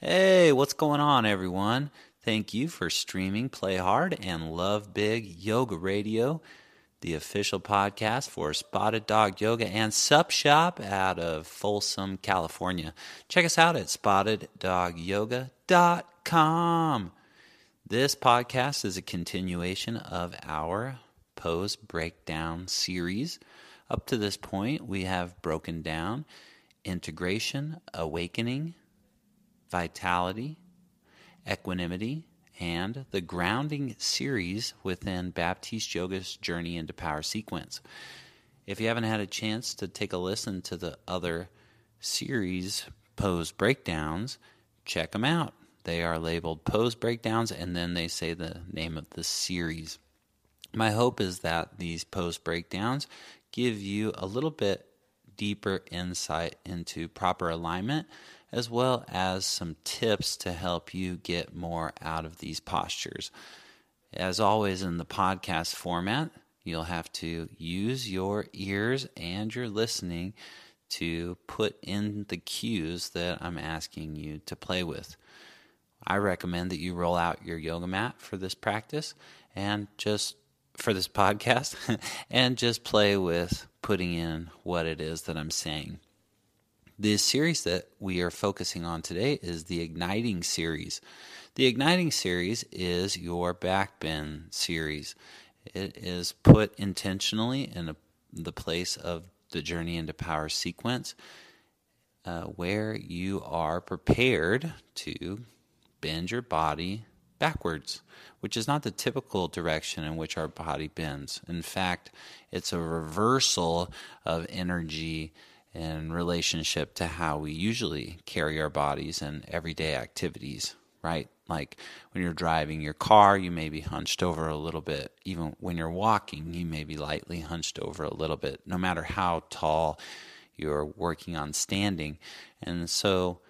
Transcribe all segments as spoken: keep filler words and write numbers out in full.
Hey, what's going on, everyone? Thank you for streaming Play Hard and Love Big Yoga Radio, the official podcast for Spotted Dog Yoga and Sup Shop out of Folsom, California. Check us out at spotted dog yoga dot com. This podcast is a continuation of our pose breakdown series. Up to this point, we have broken down integration, awakening, vitality, equanimity, and the grounding series within Baptiste Yoga's Journey into Power sequence. If you haven't had a chance to take a listen to the other series pose breakdowns, check them out. They are labeled pose breakdowns, and then they say the name of the series. My hope is that these pose breakdowns give you a little bit deeper insight into proper alignment, as well as some tips to help you get more out of these postures. As always, in the podcast format, you'll have to use your ears and your listening to put in the cues that I'm asking you to play with. I recommend that you roll out your yoga mat for this practice and just for this podcast and just play with putting in what it is that I'm saying. The series that we are focusing on today is the Igniting Series. The Igniting Series is your backbend series. It is put intentionally in a, the place of the Journey into Power sequence uh, where you are prepared to bend your body backwards, which is not the typical direction in which our body bends. In fact, it's a reversal of energy in relationship to how we usually carry our bodies in everyday activities, right? Like when you're driving your car, you may be hunched over a little bit. Even when you're walking, you may be lightly hunched over a little bit, no matter how tall you're working on standing. And so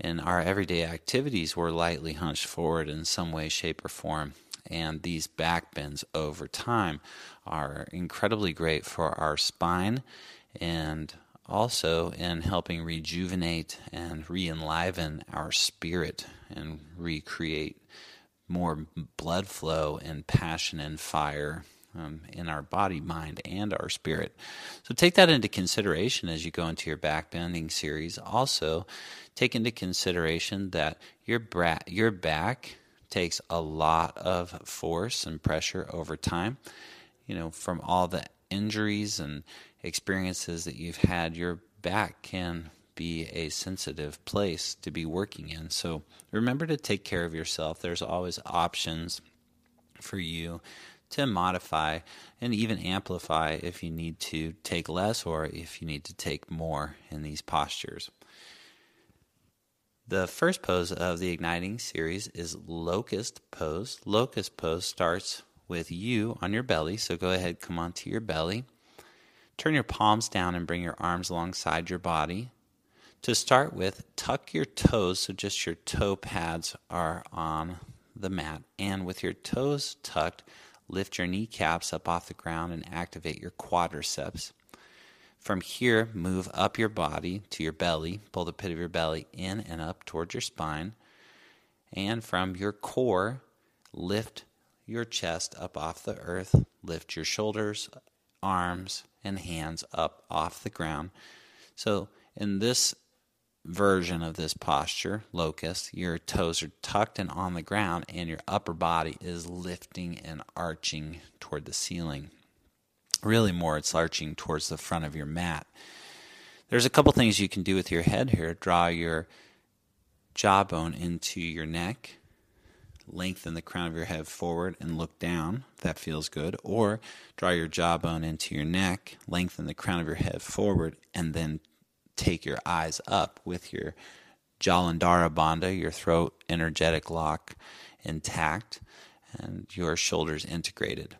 in our everyday activities, we're lightly hunched forward in some way, shape, or form. And these back bends over time are incredibly great for our spine and also in helping rejuvenate and re-enliven our spirit and recreate more blood flow and passion and fire um, in our body, mind, and our spirit. So take that into consideration as you go into your backbending series. Also, take into consideration that your, bra- your back takes a lot of force and pressure over time. You know, from all the injuries and experiences that you've had, your back can be a sensitive place to be working in. So remember to take care of yourself. There's always options for you to modify and even amplify if you need to take less or if you need to take more in these postures. The first pose of the Igniting Series is Locust Pose. Locust Pose starts with you on your belly, so go ahead, come onto your belly. Turn your palms down and bring your arms alongside your body. To start with, tuck your toes so just your toe pads are on the mat. And with your toes tucked, lift your kneecaps up off the ground and activate your quadriceps. From here, move up your body to your belly. Pull the pit of your belly in and up towards your spine. And from your core, lift your chest up off the earth. Lift your shoulders, arms, and hands up off the ground. So in this version of this posture, locust, your toes are tucked and on the ground, and your upper body is lifting and arching toward the ceiling. Really more, it's arching towards the front of your mat. There's a couple things you can do with your head here. Draw your jawbone into your neck. Lengthen the crown of your head forward and look down, if that feels good. Or draw your jawbone into your neck, lengthen the crown of your head forward, and then take your eyes up with your Jalandhara Bandha, your throat energetic lock intact, and your shoulders integrated.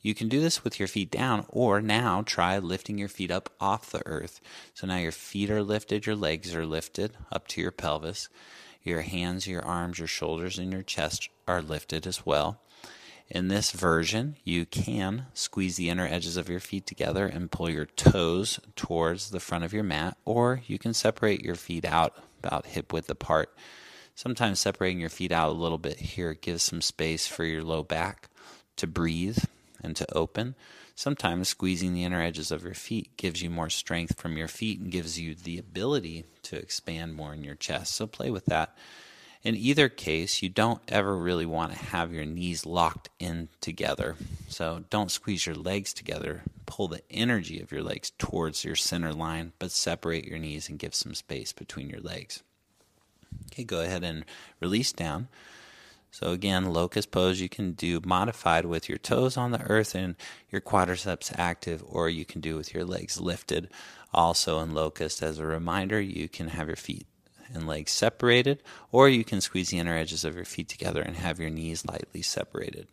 You can do this with your feet down, or now try lifting your feet up off the earth. So now your feet are lifted, your legs are lifted up to your pelvis. Your hands, your arms, your shoulders, and your chest are lifted as well. In this version, you can squeeze the inner edges of your feet together and pull your toes towards the front of your mat, or you can separate your feet out about hip width apart Sometimes separating your feet out a little bit here gives some space for your low back to breathe and to open. Sometimes squeezing the inner edges of your feet gives you more strength from your feet and gives you the ability to expand more in your chest. So play with that. In either case, you don't ever really want to have your knees locked in together. So don't squeeze your legs together. Pull the energy of your legs towards your center line, but separate your knees and give some space between your legs. Okay, go ahead and release down. So again, locust pose, you can do modified with your toes on the earth and your quadriceps active, or you can do with your legs lifted. Also in locust, as a reminder, you can have your feet and legs separated, or you can squeeze the inner edges of your feet together and have your knees lightly separated.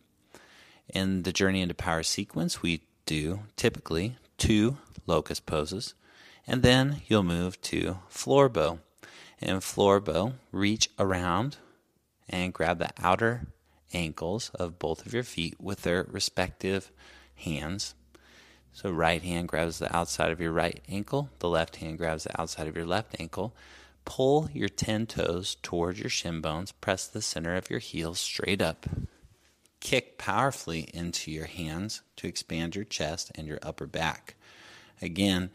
In the Journey into Power sequence, we do typically two locust poses, and then you'll move to floor bow. In floor bow, reach around and grab the outer ankles of both of your feet with their respective hands. So right hand grabs the outside of your right ankle, the left hand grabs the outside of your left ankle. Pull your ten toes towards your shin bones, press the center of your heels straight up. Kick powerfully into your hands to expand your chest and your upper back. Again,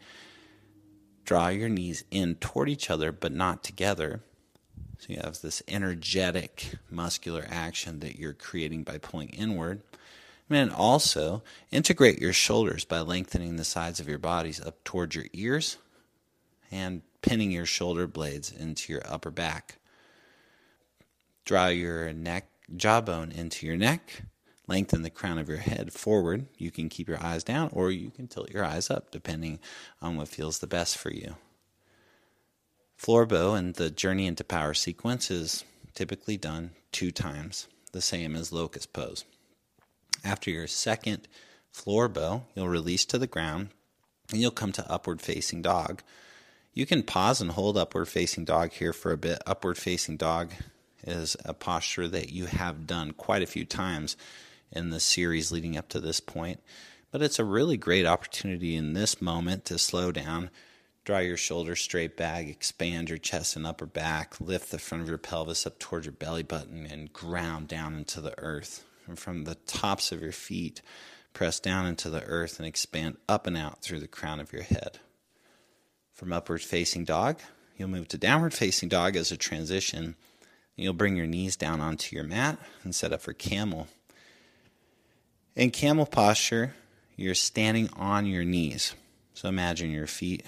draw your knees in toward each other but not together. So you have this energetic muscular action that you're creating by pulling inward. And also, integrate your shoulders by lengthening the sides of your bodies up towards your ears and pinning your shoulder blades into your upper back. Draw your neck, jawbone into your neck. Lengthen the crown of your head forward. You can keep your eyes down or you can tilt your eyes up depending on what feels the best for you. Floor bow and the Journey into Power sequence is typically done two times, the same as locust pose. After your second floor bow, you'll release to the ground and you'll come to Upward Facing Dog. You can pause and hold Upward Facing Dog here for a bit. Upward Facing Dog is a posture that you have done quite a few times in the series leading up to this point, but it's a really great opportunity in this moment to slow down. Draw your shoulders straight back, expand your chest and upper back, lift the front of your pelvis up towards your belly button, and ground down into the earth. And from the tops of your feet, press down into the earth and expand up and out through the crown of your head. From Upward Facing Dog, you'll move to Downward Facing Dog as a transition. You'll bring your knees down onto your mat and set up for camel. In camel posture, you're standing on your knees. So imagine your feet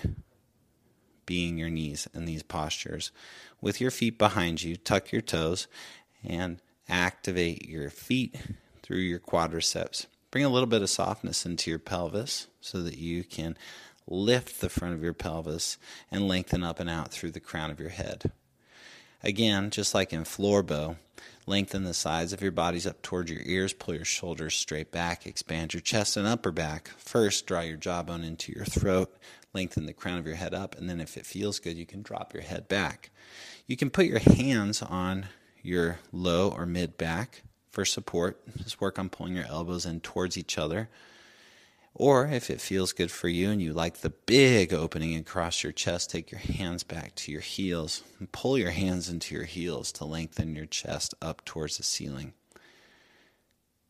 being your knees in these postures. With your feet behind you, tuck your toes and activate your feet through your quadriceps. Bring a little bit of softness into your pelvis so that you can lift the front of your pelvis and lengthen up and out through the crown of your head. Again, just like in floor bow, lengthen the sides of your bodies up towards your ears, pull your shoulders straight back, expand your chest and upper back. First, draw your jawbone into your throat, lengthen the crown of your head up, and then if it feels good, you can drop your head back. You can put your hands on your low or mid back for support. Just work on pulling your elbows in towards each other. Or if it feels good for you and you like the big opening across your chest, take your hands back to your heels and pull your hands into your heels to lengthen your chest up towards the ceiling.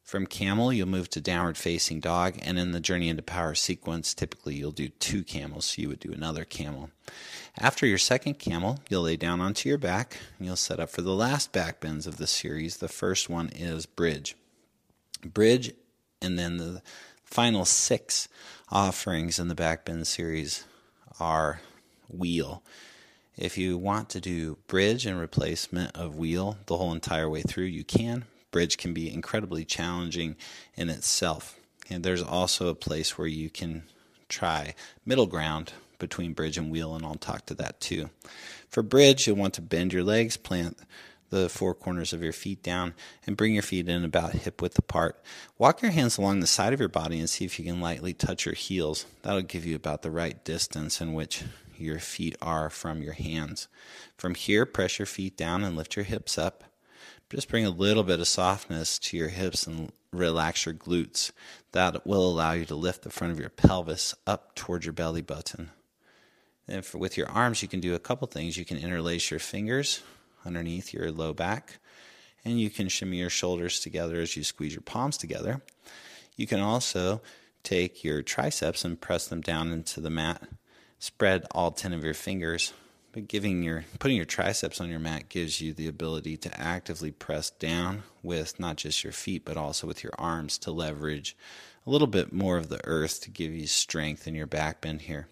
From camel, you'll move to Downward Facing Dog, and in the Journey into Power sequence, typically you'll do two camels, so you would do another camel. After your second camel, you'll lay down onto your back, and you'll set up for the last back bends of the series. The first one is bridge. Bridge, and then the final six offerings in the back bend series are wheel. If you want to do bridge in replacement of wheel the whole entire way through, you can. Bridge can be incredibly challenging in itself. And there's also a place where you can try middle ground between bridge and wheel, and I'll talk to that too. For bridge, you'll want to bend your legs, plant the four corners of your feet down, and bring your feet in about hip width apart. Walk your hands along the side of your body and see if you can lightly touch your heels. That'll give you about the right distance in which your feet are from your hands. From here, press your feet down and lift your hips up. Just bring a little bit of softness to your hips and relax your glutes. That will allow you to lift the front of your pelvis up towards your belly button. And for, with your arms, you can do a couple things. You can interlace your fingers underneath your low back. And you can shimmy your shoulders together as you squeeze your palms together. You can also take your triceps and press them down into the mat. Spread all ten of your fingers. But giving your putting your triceps on your mat gives you the ability to actively press down with not just your feet, but also with your arms to leverage a little bit more of the earth to give you strength in your back bend here.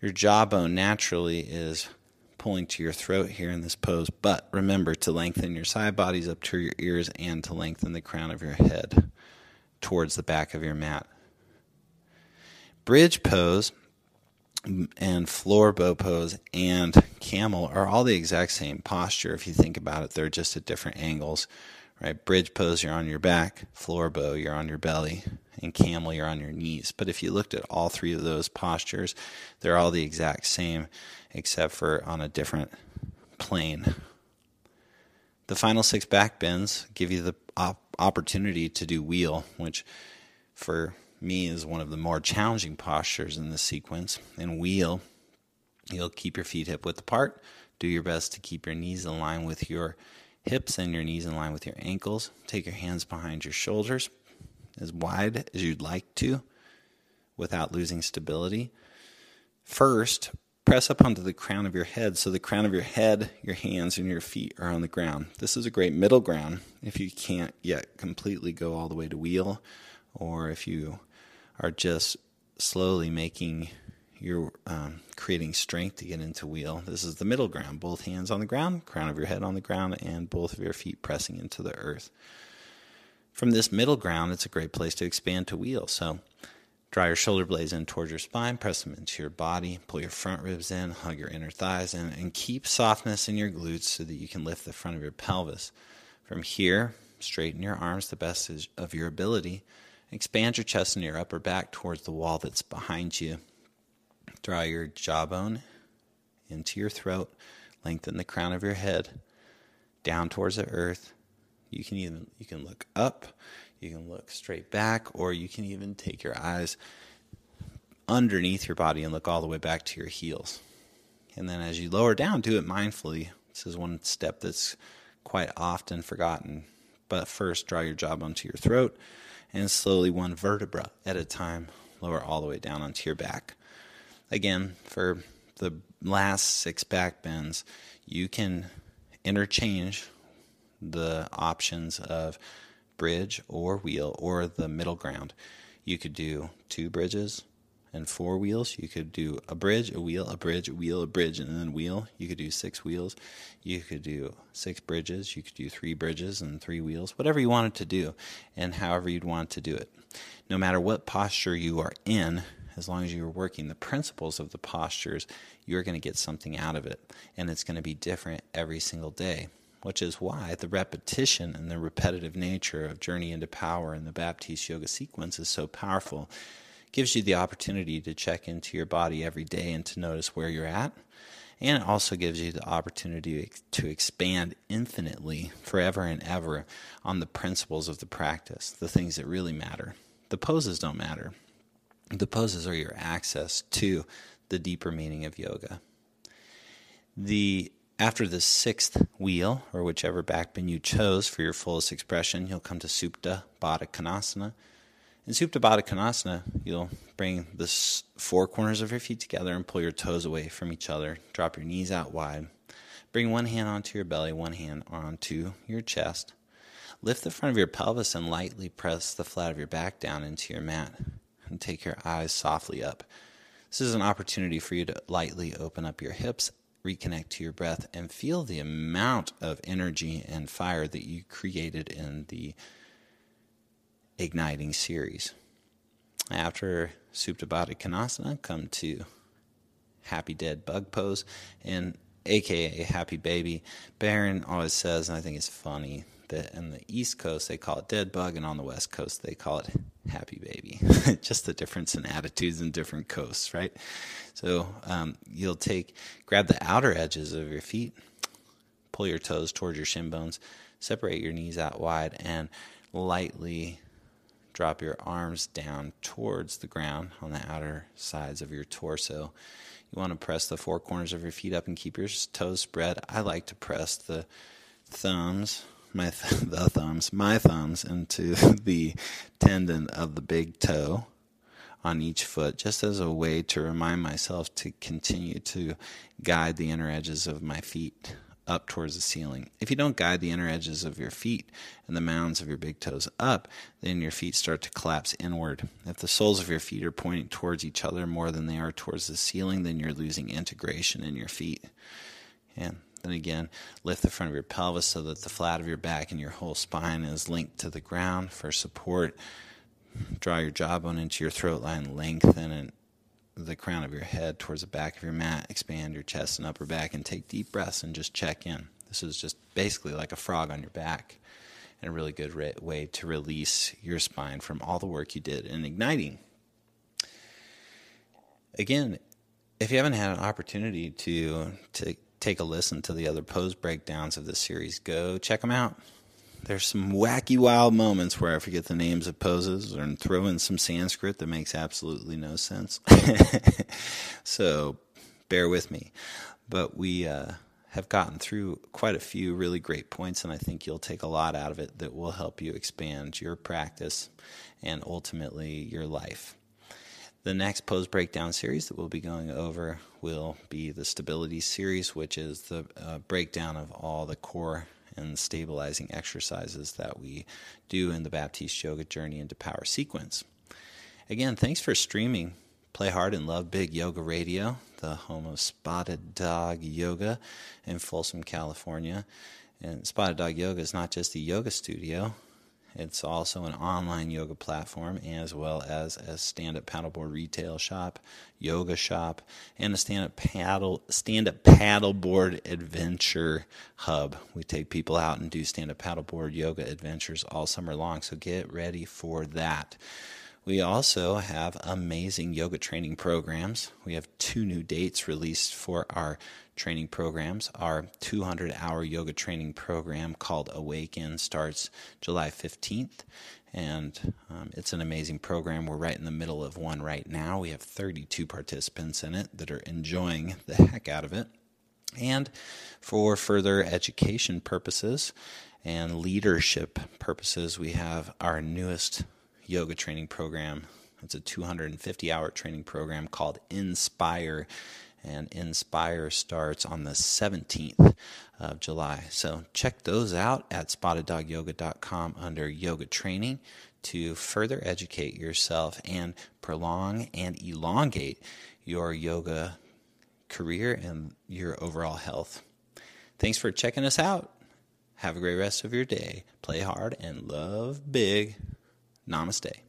Your jawbone naturally is pulling to your throat here in this pose, but remember to lengthen your side bodies up to your ears and to lengthen the crown of your head towards the back of your mat. Bridge pose and floor bow pose and camel are all the exact same posture if you think about it. They're just at different angles, right? Bridge pose, you're on your back. Floor bow, you're on your belly. And camel, you're on your knees. But if you looked at all three of those postures, they're all the exact same except for on a different plane. The final six back bends give you the op- opportunity to do wheel, which for me is one of the more challenging postures in this sequence. In wheel, you'll keep your feet hip width apart. Do your best to keep your knees in line with your hips and your knees in line with your ankles. Take your hands behind your shoulders as wide as you'd like to without losing stability. First, press up onto the crown of your head. So the crown of your head, your hands, and your feet are on the ground. This is a great middle ground if you can't yet completely go all the way to wheel, or if you are just slowly making your um, creating strength to get into wheel. This is the middle ground. Both hands on the ground, crown of your head on the ground, and both of your feet pressing into the earth. From this middle ground, it's a great place to expand to wheel. So draw your shoulder blades in towards your spine, press them into your body, pull your front ribs in, hug your inner thighs in, and keep softness in your glutes so that you can lift the front of your pelvis. From here, straighten your arms to the best of your ability. Expand your chest and your upper back towards the wall that's behind you. Draw your jawbone into your throat. Lengthen the crown of your head down towards the earth. You can even you can look up, you can look straight back, or you can even take your eyes underneath your body and look all the way back to your heels. And then as you lower down, do it mindfully. This is one step that's quite often forgotten. But first, draw your jawbone to your throat. And slowly, one vertebra at a time, lower all the way down onto your back. Again, for the last six back bends, you can interchange the options of bridge or wheel or the middle ground. You could do two bridges and four wheels. You could do a bridge, a wheel, a bridge, a wheel, a bridge, and then wheel. You could do six wheels. You could do six bridges. You could do three bridges and three wheels. Whatever you wanted to do and however you'd want to do it. No matter what posture you are in, as long as you're working the principles of the postures, you're going to get something out of it. And it's going to be different every single day, which is why the repetition and the repetitive nature of Journey into Power and the Baptiste Yoga sequence is so powerful. Gives you the opportunity to check into your body every day and to notice where you're at. And it also gives you the opportunity to expand infinitely, forever and ever, on the principles of the practice, the things that really matter. The poses don't matter. The poses are your access to the deeper meaning of yoga. The After the sixth wheel, or whichever back bend you chose for your fullest expression, you'll come to Supta Baddha Konasana. In Supta Baddha Konasana, you'll bring the four corners of your feet together and pull your toes away from each other. Drop your knees out wide. Bring one hand onto your belly, one hand onto your chest. Lift the front of your pelvis and lightly press the flat of your back down into your mat. And take your eyes softly up. This is an opportunity for you to lightly open up your hips, reconnect to your breath, and feel the amount of energy and fire that you created in the Igniting Series. After Supta Baddha Konasana, come to Happy Dead Bug Pose, and aka Happy Baby. Baron always says, and I think it's funny, that on the East Coast they call it Dead Bug, and on the West Coast they call it Happy Baby. Just the difference in attitudes in different coasts, right? So um, you'll take, grab the outer edges of your feet, pull your toes towards your shin bones, separate your knees out wide, and lightly drop your arms down towards the ground on the outer sides of your torso. You want to press the four corners of your feet up and keep your toes spread. I like to press the thumbs, my th the thumbs, my thumbs into the tendon of the big toe on each foot, just as a way to remind myself to continue to guide the inner edges of my feet up towards the ceiling. If you don't guide the inner edges of your feet and the mounds of your big toes up, then your feet start to collapse inward. If the soles of your feet are pointing towards each other more than they are towards the ceiling, then you're losing integration in your feet. And then again, lift the front of your pelvis so that the flat of your back and your whole spine is linked to the ground for support. Draw your jawbone into your throat line, lengthen it, the crown of your head towards the back of your mat, expand your chest and upper back, and take deep breaths and just check in. This is just basically like a frog on your back, and a really good re way to release your spine from all the work you did in igniting. Again, if you haven't had an opportunity to, to take a listen to the other pose breakdowns of this series, go check them out. There's some wacky, wild moments where I forget the names of poses and throw in some Sanskrit that makes absolutely no sense. So bear with me. But we uh, have gotten through quite a few really great points, and I think you'll take a lot out of it that will help you expand your practice and ultimately your life. The next pose breakdown series that we'll be going over will be the Stability Series, which is the uh, breakdown of all the core and stabilizing exercises that we do in the Baptiste Yoga Journey into Power sequence. Again, thanks for streaming Play Hard and Love Big Yoga Radio, the home of Spotted Dog Yoga in Folsom, California. And Spotted Dog Yoga is not just a yoga studio, it's also an online yoga platform, as well as a stand-up paddleboard retail shop, yoga shop, and a stand-up paddle stand-up paddleboard adventure hub. We take people out and do stand-up paddleboard yoga adventures all summer long, so get ready for that. We also have amazing yoga training programs. We have two new dates released for our training programs. Our two hundred hour yoga training program called Awaken starts July fifteenth, and um, it's an amazing program. We're right in the middle of one right now. We have thirty-two participants in it that are enjoying the heck out of it. And for further education purposes and leadership purposes, we have our newest yoga training program. It's a two hundred fifty hour training program called Inspire, and Inspire starts on the seventeenth of July. So check those out at spotted dog yoga dot com under yoga training to further educate yourself and prolong and elongate your yoga career and your overall health. Thanks for checking us out. Have a great rest of your day. Play hard and love big. Namaste.